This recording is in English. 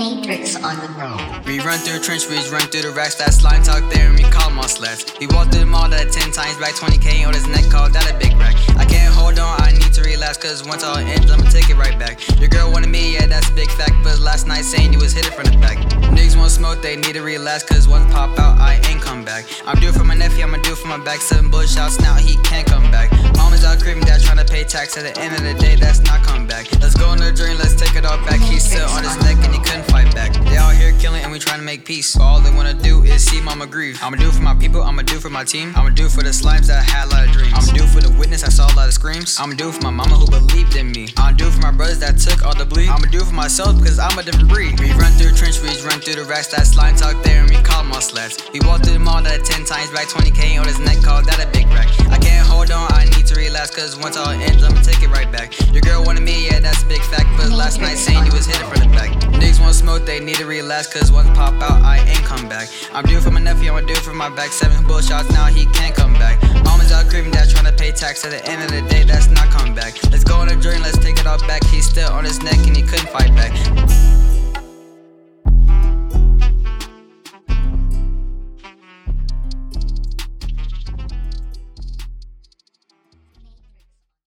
Matrix on the road. We run through trenchways, run through the racks. That slime talk there and we call my slats. We walked through the mall that 10 times back. 20K on his neck, called that a big rack. I can't hold on, I need to relax, cause once all ends, I'ma take it right back. Your girl wanted me, yeah, that's a big fact. But last night saying you was hit it from the back. Niggas want smoke, they need to relax, cause once pop out, I ain't come back. I'm due for my nephew, I'ma do for my back. 7 bullshots now, he can't come back. Mama's out creeping, dad's trying to pay tax. At the end of the day, that's not come back. Let's go on the journey, let's take it all back. He's still on his neck and he couldn't fight back. They out here killing and we trying to make peace. All they wanna do is see mama grieve. I'ma do for my people, I'ma do for my team. I'ma do for the slimes that had a lot of dreams. I'ma do for the witness that saw a lot of screams. I'ma do for my mama who believed in me. I'ma do for my brothers that took all the bleed. I'ma do for myself because I'm a different breed. We run through trench, we run through the racks. That slime talk there and we call my slats. We walked through the mall that 10 times back. 20K on his neck, called that a big rack. I can't hold on, I need to relax, cause once all ends, I'ma take it right back. Your girl wanted me, yeah, that's a big fact. But last night saying you was hit it from the back. Niggas want smoke, they need to relax, cause once pop out, I ain't come back. I'm due for my nephew, I'ma do for my back. 7 bullshots now, he can't come back. Mama's out creeping, dad's trying to pay tax. At the end of the day, that's not come back. Let's go on a journey, let's take it all back. He's still on his neck and he couldn't fight back.